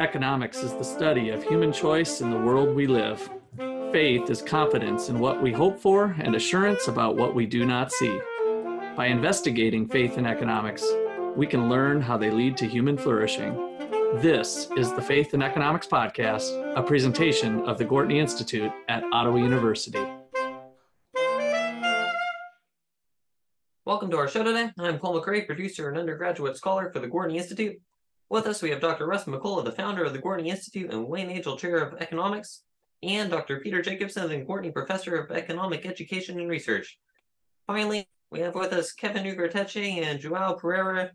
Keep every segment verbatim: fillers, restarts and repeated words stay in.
Economics is the study of human choice in the world we live. Faith is confidence in what we hope for and assurance about what we do not see. By investigating faith in economics, we can learn how they lead to human flourishing. This is the Faith in Economics podcast, a presentation of the Gwartney Institute at Ottawa University. Welcome to our show today. I'm Paul McCray, producer and undergraduate scholar for the Gwartney Institute. With us, we have Doctor Russ McCullough, the founder of the Gwartney Institute and Wayne Agel Chair of Economics, and Doctor Peter Jacobson, the Gwartney Professor of Economic Education and Research. Finally, we have with us Kevin Ugarteche and Joao Pereira,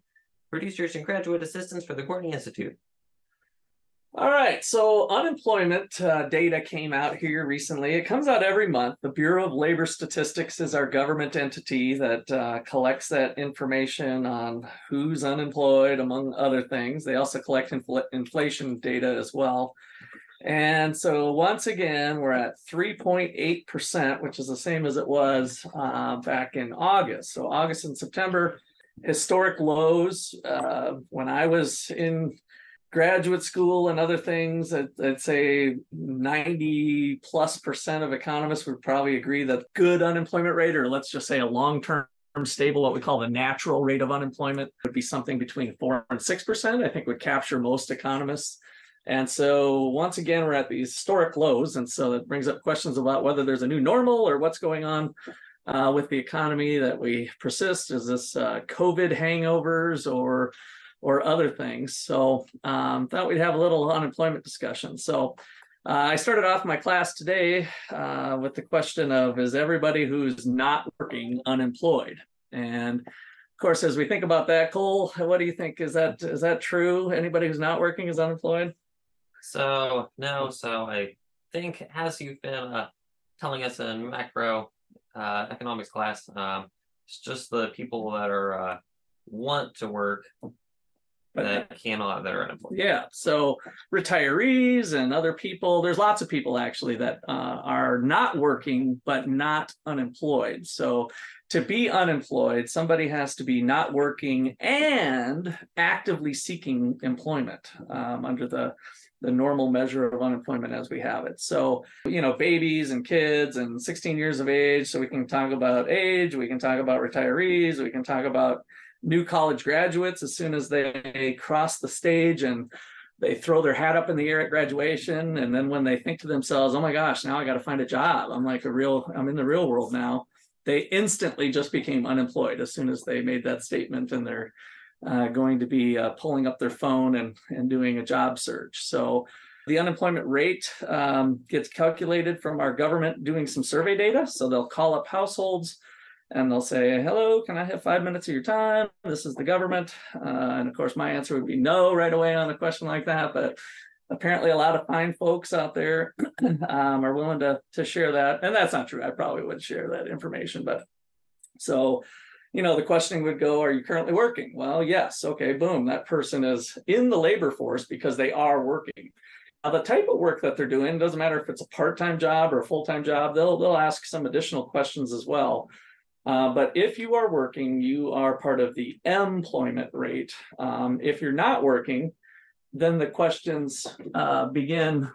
producers and graduate assistants for the Gwartney Institute. All right, so unemployment uh, data came out here recently. It comes out every month. The Bureau of Labor Statistics is our government entity that uh, collects that information on who's unemployed, among other things. They also collect infl- inflation data as well. And so once again, we're at three point eight percent, which is the same as it was uh, back in August. So August and September, historic lows. Uh, when I was in graduate school and other things, I'd, I'd say ninety plus percent of economists would probably agree that good unemployment rate, or let's just say a long-term stable, what we call the natural rate of unemployment, would be something between four and six percent, I think would capture most economists. And so once again, we're at these historic lows. And so that brings up questions about whether there's a new normal or what's going on uh, with the economy that we persist. Is this uh, COVID hangovers or or other things? So um, thought we'd have a little unemployment discussion. So uh, I started off my class today uh, with the question of, is everybody who's not working unemployed? And of course, as we think about that, Cole, what do you think? Is that is that true? Anybody who's not working is unemployed? So no, so I think as you've been uh, telling us in macro uh, economics class, um, it's just the people that are uh, want to work But that cannot, that are unemployed. Yeah, so retirees and other people, there's lots of people actually that uh, are not working, but not unemployed. So to be unemployed, somebody has to be not working and actively seeking employment um, under the, the normal measure of unemployment as we have it. So, you know, babies and kids and sixteen years of age. So we can talk about age, we can talk about retirees, we can talk about new college graduates. As soon as they cross the stage and they throw their hat up in the air at graduation, and then when they think to themselves, oh my gosh, now I got to find a job, I'm like a real, I'm in the real world now, they instantly just became unemployed as soon as they made that statement, and they're uh, going to be uh, pulling up their phone and, and doing a job search. So the unemployment rate um, gets calculated from our government doing some survey data. So they'll call up households and they'll say, hello, can I have five minutes of your time? This is the government. Uh, and of course, my answer would be no right away on a question like that. But apparently a lot of fine folks out there um, are willing to, to share that. And that's not true. I probably would share that information. But so, you know, the questioning would go, are you currently working? Well, yes. Okay, boom. That person is in the labor force because they are working. Now, the type of work that they're doing, doesn't matter if it's a part-time job or a full-time job, they'll they'll ask some additional questions as well. Uh, but if you are working, you are part of the employment rate. Um, if you're not working, then the questions uh, begin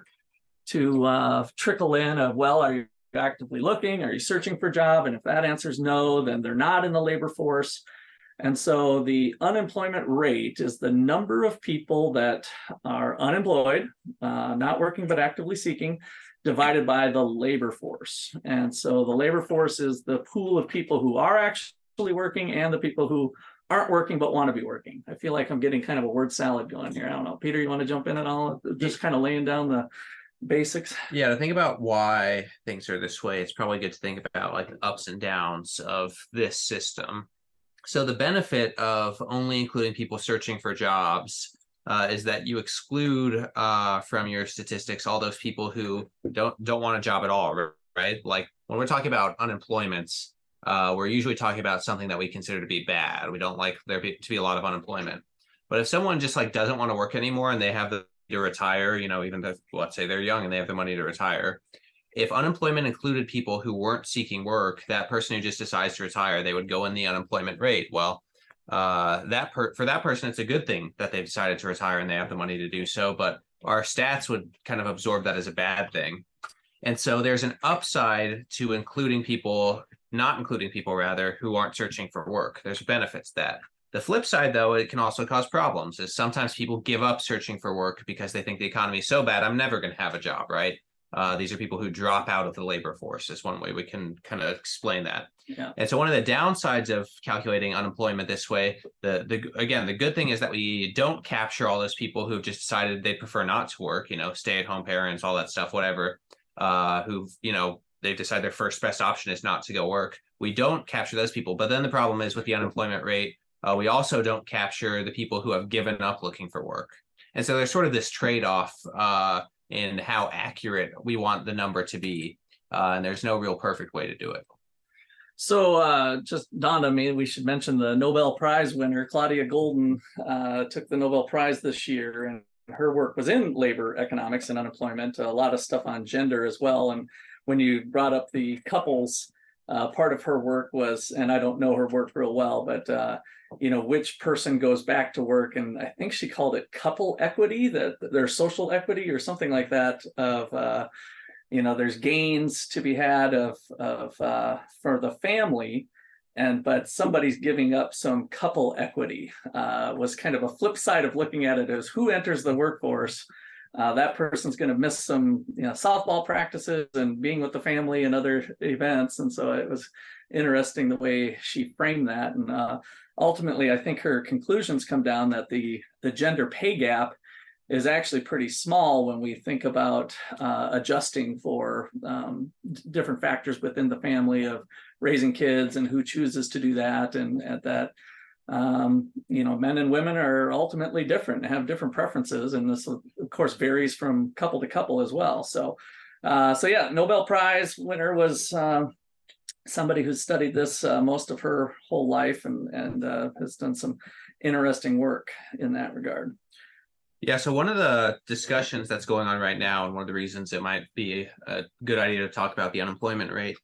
to uh, trickle in of, well, are you actively looking? Are you searching for a job? And if that answer is no, then they're not in the labor force. And so the unemployment rate is the number of people that are unemployed, uh, not working, but actively seeking, divided by the labor force. And so the labor force is the pool of people who are actually working and the people who aren't working but want to be working. I feel like I'm getting kind of a word salad going here. I don't know. Peter, you want to jump in at all? Just kind of laying down the basics? Yeah, to think about why things are this way, it's probably good to think about like the ups and downs of this system. So the benefit of only including people searching for jobs Uh, is that you exclude uh, from your statistics all those people who don't don't want a job at all, right? Like when we're talking about unemployment, uh, we're usually talking about something that we consider to be bad. We don't like there be, to be a lot of unemployment. But if someone just like doesn't want to work anymore and they have the to retire, you know, even if, let's say they're young and they have the money to retire, if unemployment included people who weren't seeking work, that person who just decides to retire, they would go in the unemployment rate. Well, Uh, that per- for that person, it's a good thing that they've decided to retire and they have the money to do so. But our stats would kind of absorb that as a bad thing. And so there's an upside to including people, not including people rather, who aren't searching for work. There's benefits to that. The flip side, though, it can also cause problems, is sometimes people give up searching for work because they think the economy is so bad, I'm never going to have a job, right? Uh, these are people who drop out of the labor force is one way we can kind of explain that. Yeah. And so one of the downsides of calculating unemployment this way, the the again, the good thing is that we don't capture all those people who've just decided they prefer not to work, you know, stay-at-home parents, all that stuff, whatever, uh, who've, you know, they've decided their first best option is not to go work. We don't capture those people. But then the problem is with the unemployment rate, uh, we also don't capture the people who have given up looking for work. And so there's sort of this trade-off uh, in how accurate we want the number to be. Uh, and there's no real perfect way to do it. So uh, just dawned on me, we should mention the Nobel Prize winner, Claudia Goldin, uh, took the Nobel Prize this year. And her work was in labor economics and unemployment, a lot of stuff on gender as well. And when you brought up the couples, uh, part of her work was, and I don't know her work real well, but uh, you know, which person goes back to work, and I think she called it couple equity, that there's social equity or something like that. Of uh, you know, there's gains to be had of of uh, for the family, and but somebody's giving up some couple equity. Uh, was kind of a flip side of looking at it as who enters the workforce. Uh, that person's going to miss some, you know, softball practices and being with the family and other events. And so it was interesting the way she framed that. And uh, ultimately, I think her conclusions come down that the, the gender pay gap is actually pretty small when we think about uh, adjusting for um, different factors within the family of raising kids and who chooses to do that. And at that, Um, you know, men and women are ultimately different and have different preferences. And this, of course, varies from couple to couple as well. So, uh, so yeah, Nobel Prize winner was uh, somebody who studied this uh, most of her whole life and, and uh, has done some interesting work in that regard. Yeah, so one of the discussions that's going on right now, and one of the reasons it might be a good idea to talk about the unemployment rate,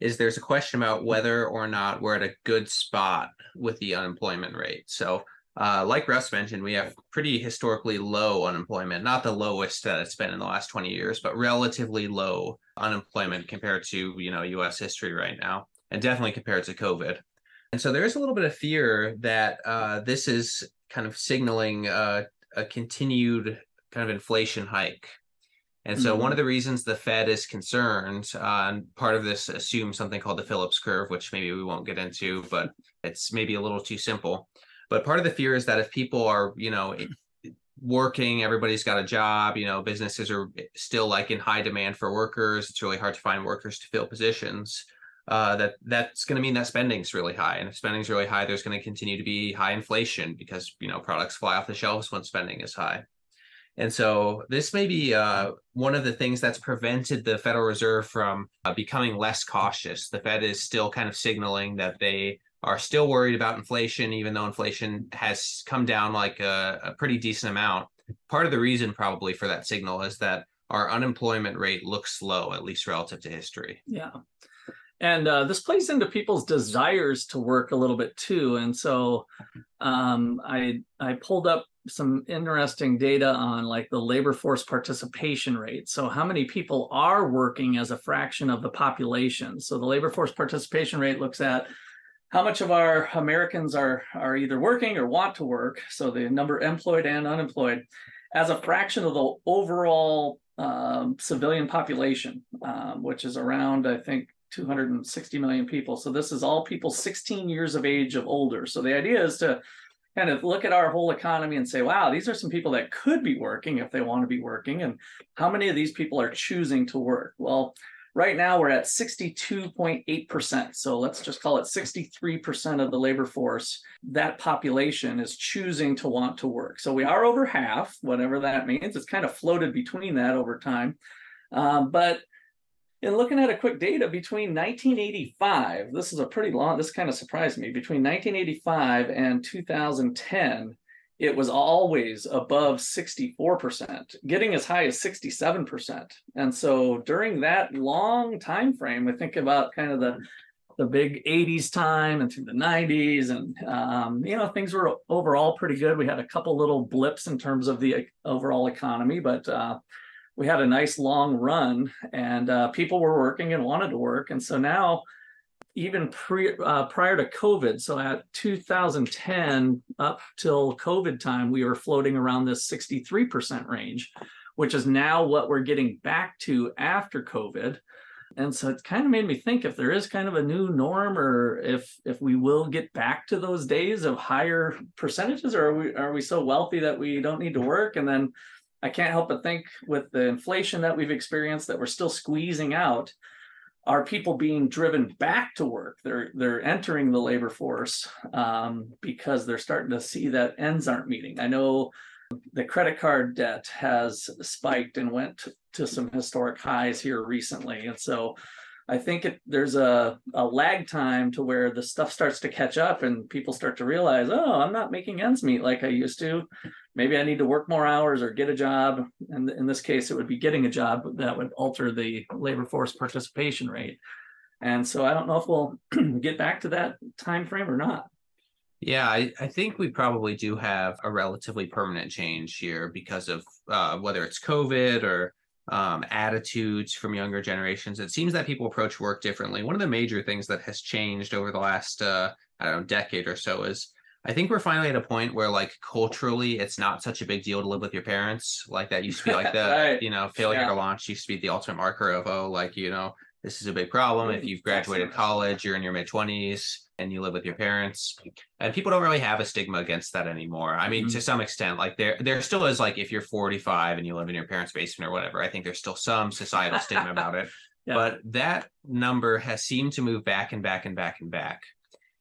is there's a question about whether or not we're at a good spot with the unemployment rate. So uh, like Russ mentioned, we have pretty historically low unemployment, not the lowest that it's been in the last twenty years, but relatively low unemployment compared to, you know, U S history right now, and definitely compared to COVID. And so there is a little bit of fear that uh, this is kind of signaling uh, a continued kind of inflation hike. And so mm-hmm. one of the reasons the Fed is concerned, uh, and part of this assumes something called the Phillips curve, which maybe we won't get into, but it's maybe a little too simple. But part of the fear is that if people are, you know, working, everybody's got a job, you know, businesses are still like in high demand for workers. It's really hard to find workers to fill positions. Uh, that that's going to mean that spending's really high. And if spending's really high, there's going to continue to be high inflation because, you know, products fly off the shelves when spending is high. And so this may be uh, one of the things that's prevented the Federal Reserve from uh, becoming less cautious. The Fed is still kind of signaling that they are still worried about inflation, even though inflation has come down like a, a pretty decent amount. Part of the reason probably for that signal is that our unemployment rate looks low, at least relative to history. Yeah. And uh, this plays into people's desires to work a little bit too. And so um, I I pulled up some interesting data on like the labor force participation rate. So how many people are working as a fraction of the population? So the labor force participation rate looks at how much of our Americans are, are either working or want to work. So the number employed and unemployed as a fraction of the overall um, civilian population, um, which is around, I think, two hundred sixty million people. So this is all people sixteen years of age of older. So the idea is to kind of look at our whole economy and say, wow, these are some people that could be working if they want to be working. And how many of these people are choosing to work? Well, right now we're at sixty-two point eight percent. So let's just call it sixty-three percent of the labor force. That population is choosing to want to work. So we are over half, whatever that means. It's kind of floated between that over time. Um, but And looking at a quick data between nineteen eighty-five, this is a pretty long, this kind of surprised me, between nineteen eighty-five and two thousand ten, it was always above sixty-four percent, getting as high as sixty-seven percent. And so during that long time frame, we think about kind of the the big eighties time and through the nineties. And, um, you know, things were overall pretty good. We had a couple little blips in terms of the overall economy, but uh, we had a nice long run, and uh, people were working and wanted to work. And so now, even pre, uh, prior to COVID, so at two thousand ten up till COVID time, we were floating around this sixty-three percent range, which is now what we're getting back to after COVID. And so it kind of made me think if there is kind of a new norm, or if if we will get back to those days of higher percentages, or are we, are we so wealthy that we don't need to work? And then I can't help but think with the inflation that we've experienced that we're still squeezing out, are people being driven back to work? They're they're entering the labor force um, because they're starting to see that ends aren't meeting. I know the credit card debt has spiked and went to some historic highs here recently. And so I think it, there's a, a lag time to where the stuff starts to catch up and people start to realize, oh, I'm not making ends meet like I used to. Maybe I need to work more hours or get a job. And in this case, it would be getting a job that would alter the labor force participation rate. And so I don't know if we'll get back to that time frame or not. Yeah, I, I think we probably do have a relatively permanent change here because of uh, whether it's COVID or um, attitudes from younger generations. It seems that people approach work differently. One of the major things that has changed over the last, uh, I don't know, decade or so is I think we're finally at a point where, like, culturally, it's not such a big deal to live with your parents. Like, that used to be like the, right. you know, failure yeah. to launch used to be the ultimate marker of, oh, like, you know, this is a big problem. If you've graduated college, you're in your mid twenties and you live with your parents, and people don't really have a stigma against that anymore. I mean, mm-hmm. to some extent, like there, there still is, like, if you're forty-five and you live in your parents' basement or whatever, I think there's still some societal stigma about it, yeah. but that number has seemed to move back and back and back and back.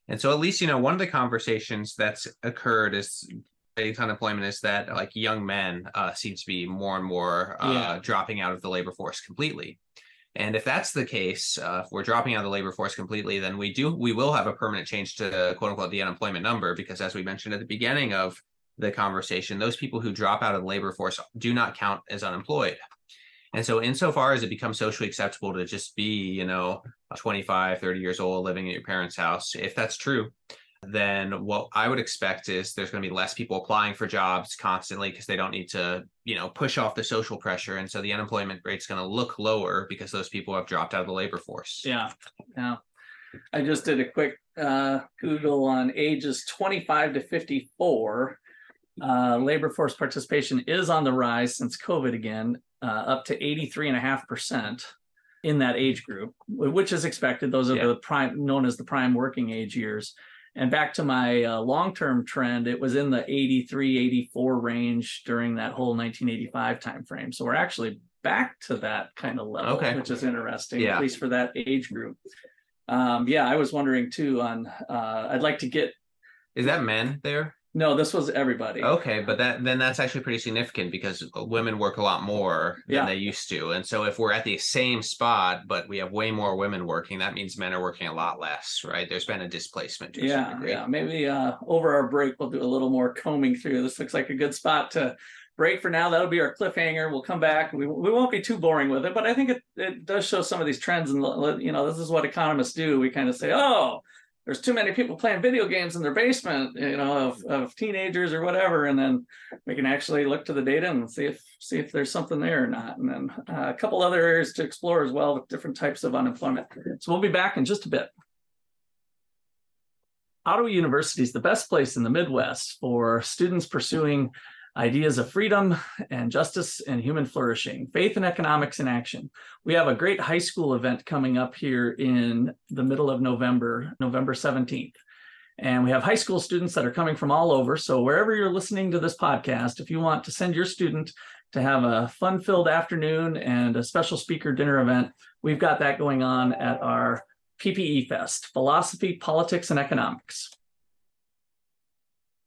And so at least, you know, one of the conversations that's occurred is unemployment is that, like, young men uh, seem to be more and more uh, yeah. dropping out of the labor force completely. And if that's the case, uh, if we're dropping out of the labor force completely, then we do we will have a permanent change to, quote unquote, the unemployment number, because as we mentioned at the beginning of the conversation, those people who drop out of the labor force do not count as unemployed. And so insofar as it becomes socially acceptable to just be, you know, twenty-five, thirty years old living at your parents' house, if that's true, then what I would expect is there's going to be less people applying for jobs constantly because they don't need to, you know, push off the social pressure. And so the unemployment rate's going to look lower because those people have dropped out of the labor force. Yeah. Yeah. I just did a quick uh, Google on ages twenty-five to fifty-four. Uh, labor force participation is on the rise since COVID again, uh, up to eighty-three and a half percent. in that age group, which is expected. Those are yeah. the prime, known as the prime working age years. And back to my uh, long-term trend, it was in the eighty-three, eighty-four range during that whole nineteen eighty-five timeframe. So we're actually back to that kind of level, okay. which is interesting, yeah. at least for that age group. Um, yeah, I was wondering too on, uh, I'd like to get... Is that men there? No, this was everybody. Okay, but that then that's actually pretty significant because women work a lot more than yeah. they used to. And so if we're at the same spot, but we have way more women working, that means men are working a lot less, right? There's been a displacement to yeah, a certain degree. Yeah, maybe uh, over our break, we'll do a little more combing through. This looks like a good spot to break for now. That'll be our cliffhanger. We'll come back. We, we won't be too boring with it, but I think it, it does show some of these trends. And, you know, this is what economists do. We kind of say, oh, there's too many people playing video games in their basement, you know, of, of teenagers or whatever. And then we can actually look to the data and see if see if there's something there or not. And then uh, a couple other areas to explore as well with different types of unemployment. So we'll be back in just a bit. Ottawa University is the best place in the Midwest for students pursuing ideas of freedom and justice and human flourishing, faith and economics in action. We have a great high school event coming up here in the middle of November, November seventeenth. And we have high school students that are coming from all over. So wherever you're listening to this podcast, if you want to send your student to have a fun-filled afternoon and a special speaker dinner event, we've got that going on at our P P E Fest, Philosophy, Politics, and Economics.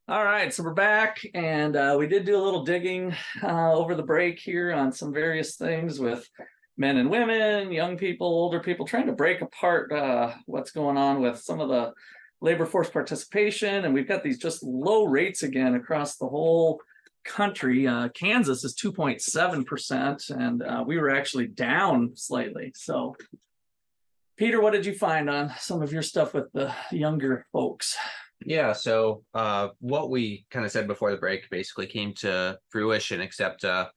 All right, so we're back, and uh, we did do a little digging uh, over the break here on some various things with men and women, young people, older people, trying to break apart uh, what's going on with some of the labor force participation. And we've got these just low rates again across the whole country. Uh, Kansas is two point seven percent, and uh, we were actually down slightly. So Peter, what did you find on some of your stuff with the younger folks? Yeah, so uh, what we kind of said before the break basically came to fruition, except uh,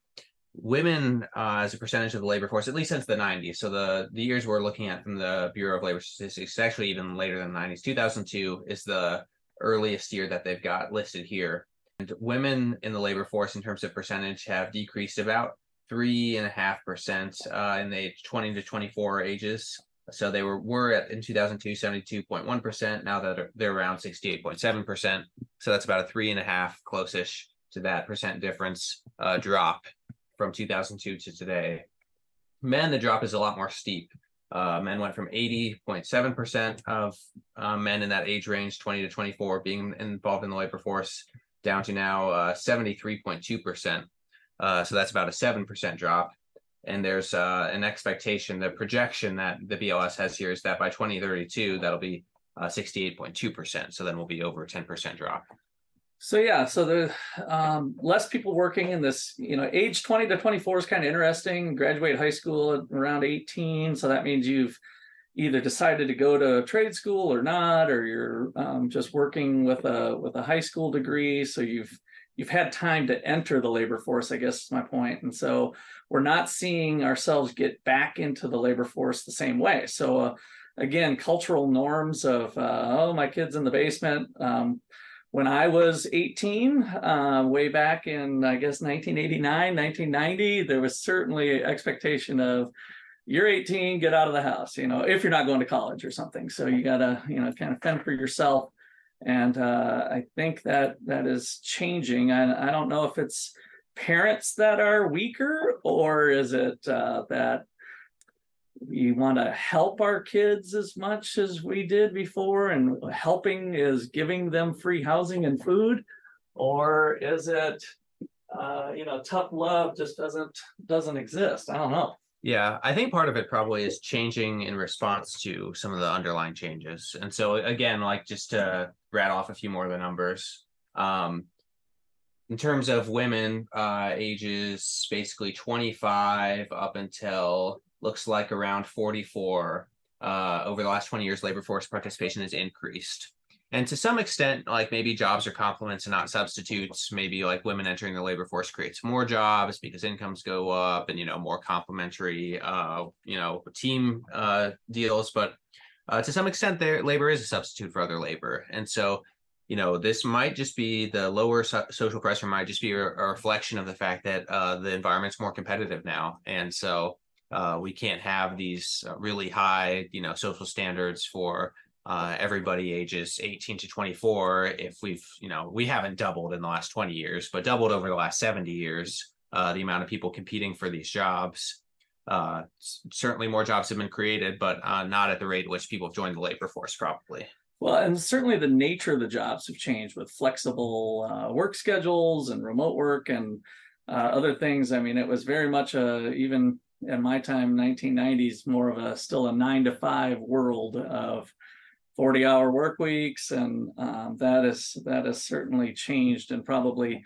women uh, as a percentage of the labor force, at least since the nineties. So the, the years we're looking at from the Bureau of Labor Statistics, actually even later than the nineties, two thousand two is the earliest year that they've got listed here. And women in the labor force in terms of percentage have decreased about three and a half percent uh, in the age twenty to twenty-four ages. So they were, were at, in two thousand two, seventy-two point one percent. Now that they're, they're around sixty-eight point seven percent. So that's about a three and a half, close-ish to that percent difference uh, drop from two thousand two to today. Men, the drop is a lot more steep. Uh, men went from eighty point seven percent of uh, men in that age range, twenty to twenty-four, being involved in the labor force, down to now uh, seventy-three point two percent. Uh, so that's about a seven percent drop. And there's uh, an expectation, the projection that the B L S has here is that by twenty thirty-two, that'll be uh, sixty-eight point two percent. So then we'll be over a ten percent drop. So yeah, so the um, less people working in this, you know, age twenty to twenty-four is kind of interesting. Graduate high school at around eighteen. So that means you've either decided to go to trade school or not, or you're um, just working with a with a high school degree. So you've You've had time to enter the labor force, I guess is my point. And so we're not seeing ourselves get back into the labor force the same way. So uh, again, cultural norms of, uh, oh, my kid's in the basement. Um, when I was eighteen, uh, way back in, I guess, nineteen eighty-nine, nineteen ninety, there was certainly expectation of, you're eighteen, get out of the house, you know, if you're not going to college or something. So you got to, you know, kind of fend for yourself. And uh, I think that that is changing. I, I don't know if it's parents that are weaker, or is it uh, that we want to help our kids as much as we did before, and helping is giving them free housing and food, or is it uh, you know, tough love just doesn't doesn't exist? I don't know. Yeah, I think part of it probably is changing in response to some of the underlying changes. And so again, like just to rattle off a few more of the numbers, um, in terms of women, uh, ages basically twenty-five up until looks like around forty-four, uh, over the last twenty years, labor force participation has increased. And to some extent, like maybe jobs are complements and not substitutes. Maybe like women entering the labor force creates more jobs because incomes go up and, you know, more complementary, uh, you know, team uh, deals. But uh, to some extent, there labor is a substitute for other labor. And so, you know, this might just be the lower so social pressure might just be a, a reflection of the fact that uh, the environment's more competitive now. And so uh, we can't have these really high, you know, social standards for Uh, everybody ages eighteen to twenty-four. If we've, you know, we haven't doubled in the last twenty years, but doubled over the last seventy years, uh, the amount of people competing for these jobs. Uh, certainly more jobs have been created, but uh, not at the rate at which people have joined the labor force probably. Well, and certainly the nature of the jobs have changed with flexible uh, work schedules and remote work and uh, other things. I mean, it was very much a, even in my time, nineteen nineties, more of a still a nine to five world of forty hour work weeks, and um, that is that has certainly changed. And probably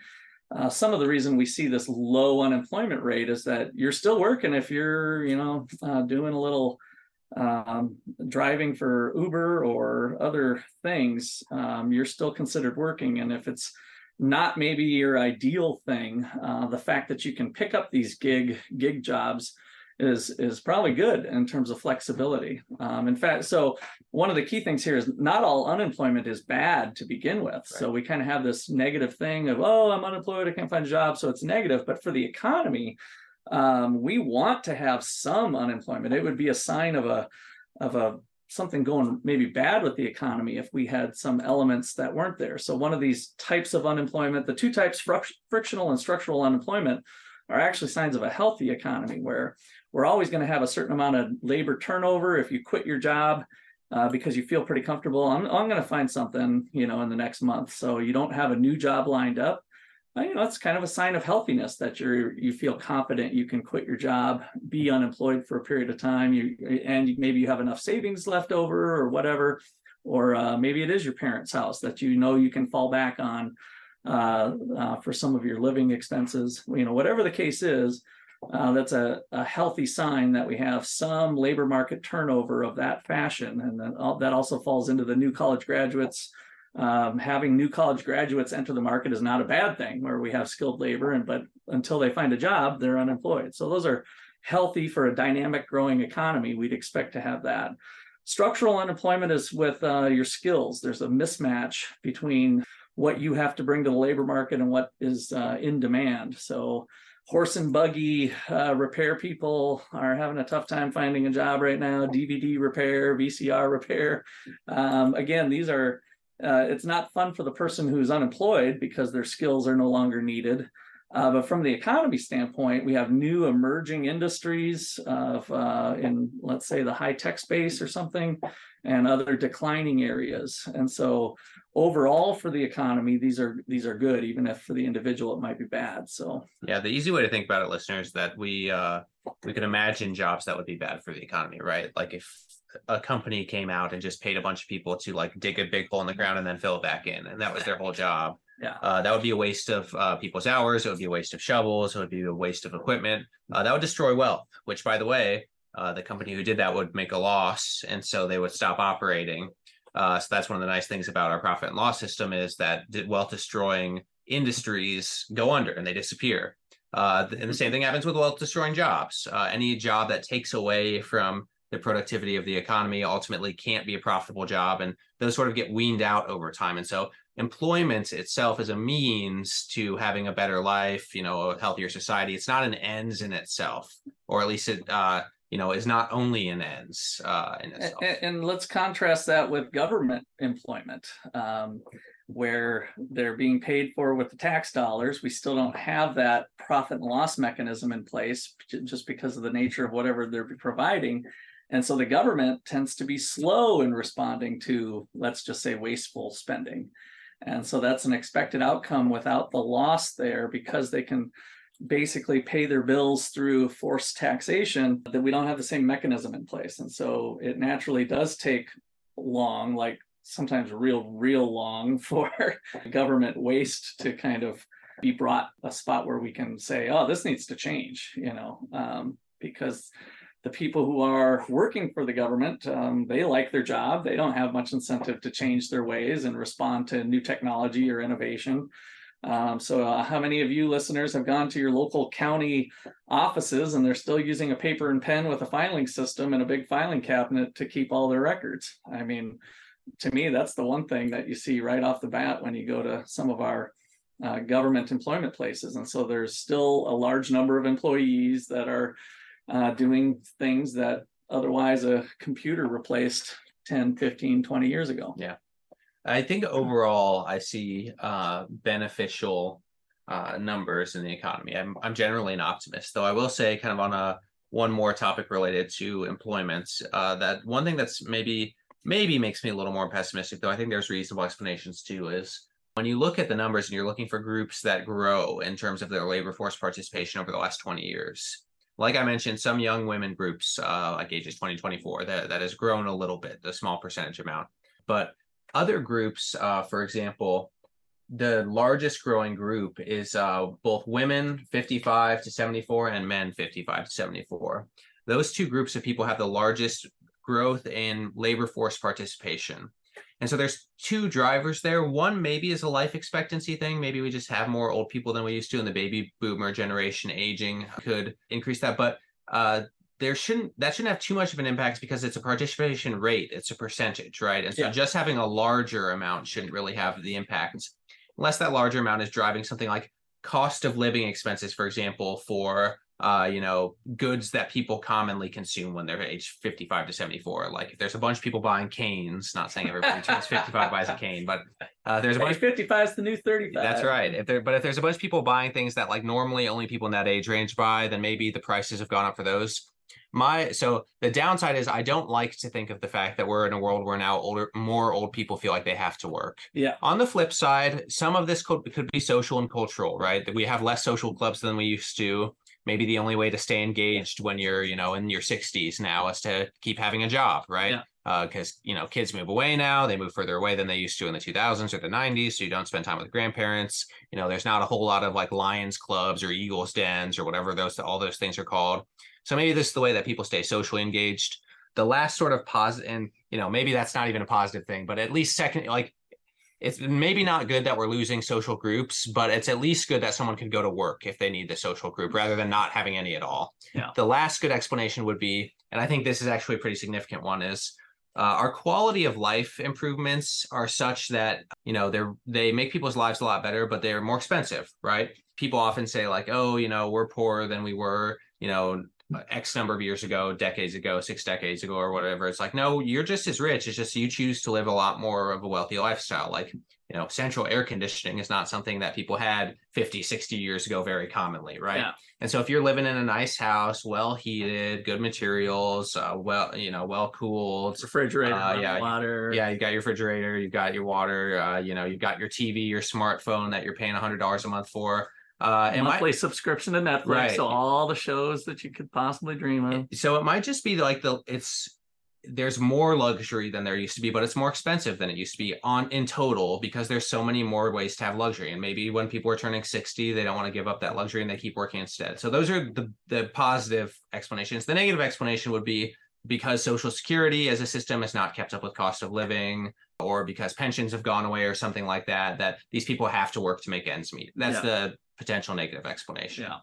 uh, some of the reason we see this low unemployment rate is that you're still working if you're, you know, uh, doing a little um, driving for Uber or other things. Um, you're still considered working, and if it's not maybe your ideal thing, uh, the fact that you can pick up these gig gig jobs is is probably good in terms of flexibility. Um, in fact, so one of the key things here is not all unemployment is bad to begin with. Right. So we kind of have this negative thing of, oh, I'm unemployed, I can't find a job, so it's negative. But for the economy, um, we want to have some unemployment. It would be a sign of a of a something going maybe bad with the economy if we had some elements that weren't there. So one of these types of unemployment, the two types, fr frictional and structural unemployment, are actually signs of a healthy economy where we're always going to have a certain amount of labor turnover. If you quit your job uh, because you feel pretty comfortable, I'm, I'm going to find something, you know, in the next month. So you don't have a new job lined up. You know, that's kind of a sign of healthiness that you're, you feel confident you can quit your job, be unemployed for a period of time, you, and maybe you have enough savings left over or whatever, or uh, maybe it is your parents' house that you know you can fall back on Uh, uh, for some of your living expenses, you know, whatever the case is, uh, that's a, a healthy sign that we have some labor market turnover of that fashion. And then all, that also falls into the new college graduates. Um, having new college graduates enter the market is not a bad thing where we have skilled labor, and but until they find a job, they're unemployed. So those are healthy for a dynamic growing economy. We'd expect to have that. Structural unemployment is with uh, your skills. There's a mismatch between what you have to bring to the labor market and what is uh, in demand. So horse and buggy uh, repair people are having a tough time finding a job right now, D V D repair, V C R repair. Um, again, these are, uh, it's not fun for the person who's unemployed because their skills are no longer needed. Uh, but from the economy standpoint, we have new emerging industries of, uh, in, let's say, the high-tech space or something, and other declining areas. And so overall for the economy, these are these are good, even if for the individual it might be bad. So yeah, the easy way to think about it, listeners, that we uh, we can imagine jobs that would be bad for the economy, right? Like if a company came out and just paid a bunch of people to like dig a big hole in the ground and then fill it back in, and that was their whole job. Yeah, uh, that would be a waste of uh, people's hours. It would be a waste of shovels. It would be a waste of equipment. Uh, that would destroy wealth, which, by the way, uh, the company who did that would make a loss, and so they would stop operating. Uh, so that's one of the nice things about our profit and loss system is that wealth-destroying industries go under and they disappear. Uh, and the same thing happens with wealth-destroying jobs. Uh, any job that takes away from the productivity of the economy ultimately can't be a profitable job, and those sort of get weaned out over time. And so employment itself is a means to having a better life, you know, a healthier society. It's not an ends in itself, or at least it, uh, you know, is not only an ends uh, in itself. And, and let's contrast that with government employment, um, where they're being paid for with the tax dollars. We still don't have that profit and loss mechanism in place just because of the nature of whatever they're providing. And so the government tends to be slow in responding to, let's just say, wasteful spending. And so that's an expected outcome without the loss there, because they can basically pay their bills through forced taxation, that we don't have the same mechanism in place. And so it naturally does take long, like sometimes real, real long, for government waste to kind of be brought a spot where we can say, oh, this needs to change, you know, um, because the people who are working for the government, um, they like their job. They don't have much incentive to change their ways and respond to new technology or innovation. Um, so uh, how many of you listeners have gone to your local county offices and they're still using a paper and pen with a filing system and a big filing cabinet to keep all their records? I mean, to me, that's the one thing that you see right off the bat when you go to some of our uh, government employment places. And so there's still a large number of employees that are Uh, doing things that otherwise a computer replaced ten, fifteen, twenty years ago. Yeah. I think overall I see uh, beneficial uh, numbers in the economy. I'm, I'm generally an optimist, though I will say, kind of on a one more topic related to employment, uh, that one thing that's maybe, maybe makes me a little more pessimistic, though I think there's reasonable explanations too, is when you look at the numbers and you're looking for groups that grow in terms of their labor force participation over the last twenty years. Like I mentioned, some young women groups, uh, like ages twenty, twenty-four, that, that has grown a little bit, the small percentage amount. But other groups, uh, for example, the largest growing group is uh, both women fifty-five to seventy-four and men fifty-five to seventy-four. Those two groups of people have the largest growth in labor force participation. And so there's two drivers there. One maybe is a life expectancy thing. Maybe we just have more old people than we used to, and the baby boomer generation aging could increase that. But uh, there shouldn't that shouldn't have too much of an impact, because it's a participation rate. It's a percentage, right? And so yeah. just having a larger amount shouldn't really have the impact, unless that larger amount is driving something like cost of living expenses, for example, for uh, you know, goods that people commonly consume when they're age fifty-five to seventy-four. Like if there's a bunch of people buying canes, not saying everybody turns fifty-five buys a cane, but uh, there's a bunch. fifty-five is the new thirty-five. That's right. If there, but if there's a bunch of people buying things that like normally only people in that age range buy, then maybe the prices have gone up for those. My, so the downside is I don't like to think of the fact that we're in a world where now older, more old people feel like they have to work. Yeah. On the flip side, some of this could, could be social and cultural, right? That we have less social clubs than we used to. maybe the only way to stay engaged when you're, you know, in your sixties now is to keep having a job, right? Because, yeah. uh, you know, kids move away now, they move further away than they used to in the two thousands or the nineties. So you don't spend time with grandparents. You know, there's not a whole lot of like Lions clubs or Eagles dens or whatever those, all those things are called. So maybe this is the way that people stay socially engaged. The last sort of positive, and, you know, maybe that's not even a positive thing, but at least second, like, it's maybe not good that we're losing social groups, but it's at least good that someone could go to work if they need the social group rather than not having any at all. Yeah. The last good explanation would be, and I think this is actually a pretty significant one, is uh, our quality of life improvements are such that, you know, they're, they make people's lives a lot better, but they're more expensive, right? People often say like, oh, you know, we're poorer than we were, you know, X number of years ago, decades ago, six decades ago, or whatever. It's like, no, you're just as rich. It's just you choose to live a lot more of a wealthy lifestyle. Like, you know, central air conditioning is not something that people had fifty, sixty years ago very commonly, right? Yeah. And so if you're living in a nice house, well heated, good materials, uh, well, you know, well cooled. Refrigerator, uh, yeah, water. Yeah, you got your refrigerator, you got your water, uh, you know, you've got your T V, your smartphone that you're paying one hundred dollars a month for. Uh, and monthly my, subscription to Netflix, right. So all the shows that you could possibly dream of. So it might just be like the it's there's more luxury than there used to be, but it's more expensive than it used to be on in total because there's so many more ways to have luxury. And maybe when people are turning sixty, they don't want to give up that luxury and they keep working instead. So those are the the positive explanations. The negative explanation would be because Social Security as a system has not kept up with cost of living, or because pensions have gone away or something like that, that these people have to work to make ends meet. That's yeah. the potential negative explanation. Yeah.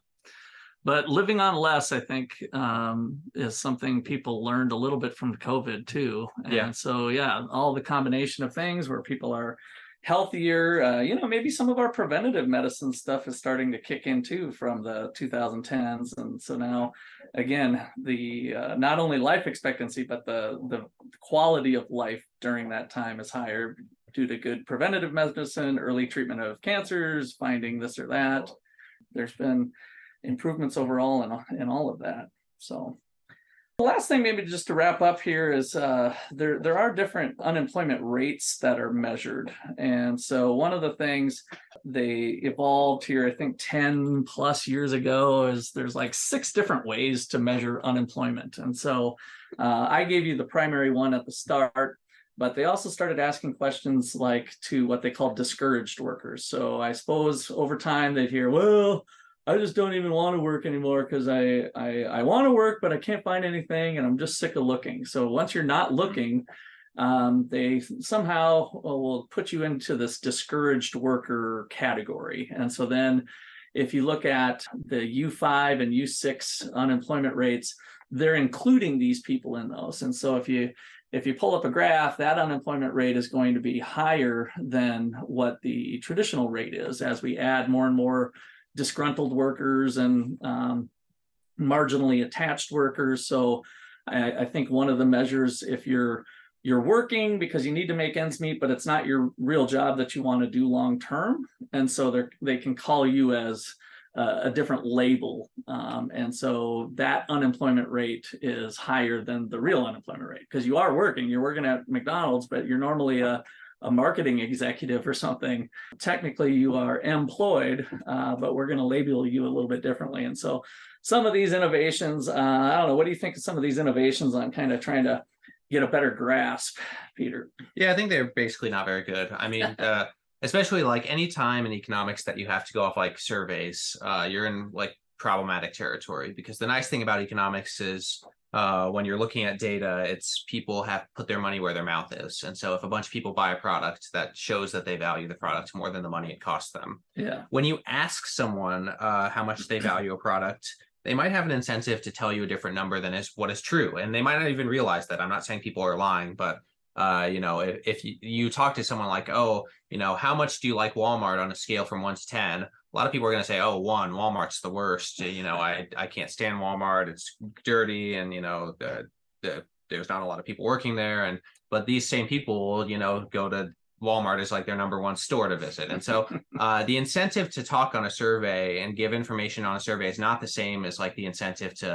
But living on less, I think, um, is something people learned a little bit from COVID too. And yeah. so, yeah, all the combination of things where people are healthier, uh, you know, maybe some of our preventative medicine stuff is starting to kick in too from the two thousand tens. And so now, again, the uh, not only life expectancy, but the, the quality of life during that time is higher due to good preventative medicine, early treatment of cancers, finding this or that. There's been improvements overall in, in all of that. So the last thing maybe just to wrap up here is uh, there, there are different unemployment rates that are measured. And so one of the things they evolved here, I think ten plus years ago, is there's like six different ways to measure unemployment. And so uh, I gave you the primary one at the start. But they also started asking questions like to what they call discouraged workers. So I suppose over time they'd hear, well, I just don't even want to work anymore because I, I, I want to work, but I can't find anything and I'm just sick of looking. So once you're not looking, um, they somehow will put you into this discouraged worker category. And so then if you look at the U five and U six unemployment rates, they're including these people in those. And so if you If you pull up a graph, that unemployment rate is going to be higher than what the traditional rate is as we add more and more disgruntled workers and um, marginally attached workers. So I, I think one of the measures, if you're you're working because you need to make ends meet, but it's not your real job that you want to do long term. And so they can call you as a different label. Um, and so that unemployment rate is higher than the real unemployment rate because you are working, you're working at McDonald's, but you're normally a, a marketing executive or something. Technically you are employed, uh, but we're going to label you a little bit differently. And so some of these innovations, uh, I don't know, what do you think of some of these innovations on kind of trying to get a better grasp, Peter? Yeah, I think they're basically not very good. I mean, uh, especially like any time in economics that you have to go off like surveys, uh, you're in like problematic territory because the nice thing about economics is uh, when you're looking at data, it's people have put their money where their mouth is. And so if a bunch of people buy a product, that shows that they value the product more than the money it costs them. Yeah. When you ask someone uh, how much they value a product, they might have an incentive to tell you a different number than is what is true. And they might not even realize that. I'm not saying people are lying, but Uh, you know, if, if you, you talk to someone like, oh, you know, how much do you like Walmart on a scale from one to ten? A lot of people are going to say, oh, one, Walmart's the worst. You know, I, I can't stand Walmart. It's dirty. And, you know, the, the, there's not a lot of people working there. And but these same people, you know, go to Walmart is like their number one store to visit. And so uh, the incentive to talk on a survey and give information on a survey is not the same as like the incentive to,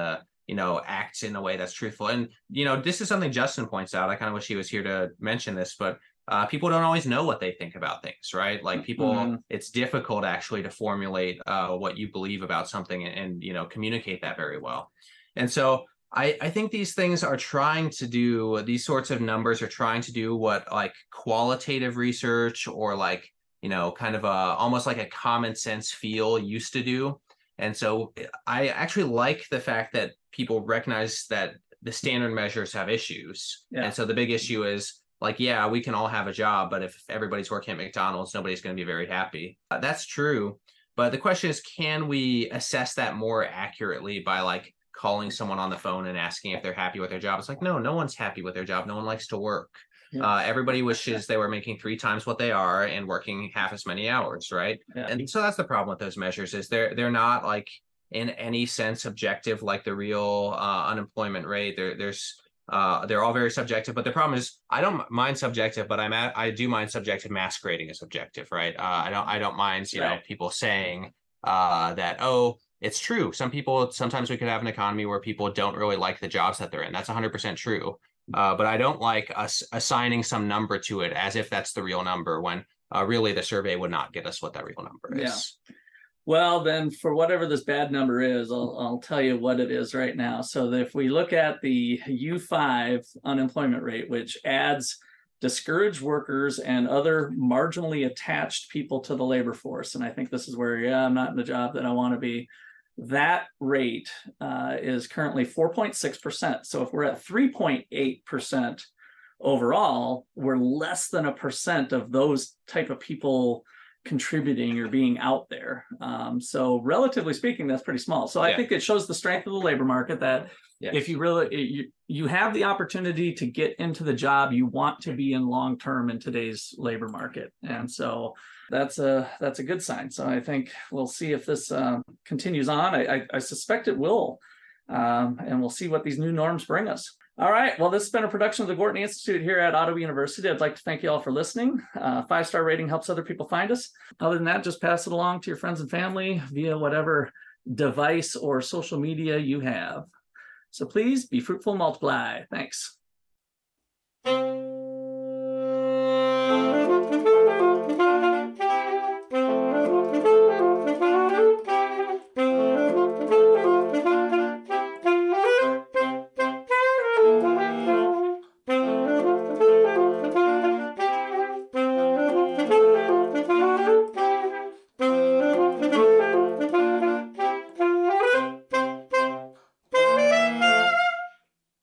you know, act in a way that's truthful. And, you know, this is something Justin points out. I kind of wish he was here to mention this, but Uh, people don't always know what they think about things, right? Like people, mm-hmm. it's difficult actually to formulate uh, what you believe about something and, and, you know, communicate that very well. And so I, I think these things are trying to do, these sorts of numbers are trying to do what like qualitative research or like, you know, kind of a, almost like a common sense feel used to do. And so I actually like the fact that people recognize that the standard measures have issues. Yeah. And so the big issue is, like, yeah, we can all have a job, but if everybody's working at McDonald's, nobody's going to be very happy. Uh, that's true. But the question is, can we assess that more accurately by like calling someone on the phone and asking if they're happy with their job? It's like, no, no one's happy with their job. No one likes to work. Yeah. Uh, everybody wishes they were making three times what they are and working half as many hours, right? Yeah. And so that's the problem with those measures is they're, they're not like in any sense objective, like the real uh, unemployment rate. There, there's Uh, they're all very subjective, but the problem is I don't mind subjective, but I'm at, I do mind subjective masquerading as objective, right? Uh, I don't I don't mind you right. know people saying uh, that oh it's true. Some people sometimes we could have an economy where people don't really like the jobs that they're in. That's one hundred percent true, uh, but I don't like us assigning some number to it as if that's the real number when uh, really the survey would not get us what that real number is. Yeah. Well, then for whatever this bad number is, I'll, I'll tell you what it is right now. So that if we look at the U five unemployment rate, which adds discouraged workers and other marginally attached people to the labor force, and I think this is where, yeah, I'm not in the job that I want to be, that rate uh, is currently four point six percent. So if we're at three point eight percent overall, we're less than a percent of those type of people contributing or being out there. Um, so relatively speaking, that's pretty small. So I yeah. think it shows the strength of the labor market that yes. if you really, you, you have the opportunity to get into the job you want to be in long-term in today's labor market. And so that's a, that's a good sign. So I think we'll see if this uh, continues on. I, I, I suspect it will. Um, and we'll see what these new norms bring us. All right. Well, this has been a production of the Gwartney Institute here at Ottawa University. I'd like to thank you all for listening. Uh, five-star rating helps other people find us. Other than that, just pass it along to your friends and family via whatever device or social media you have. So please be fruitful, multiply. Thanks.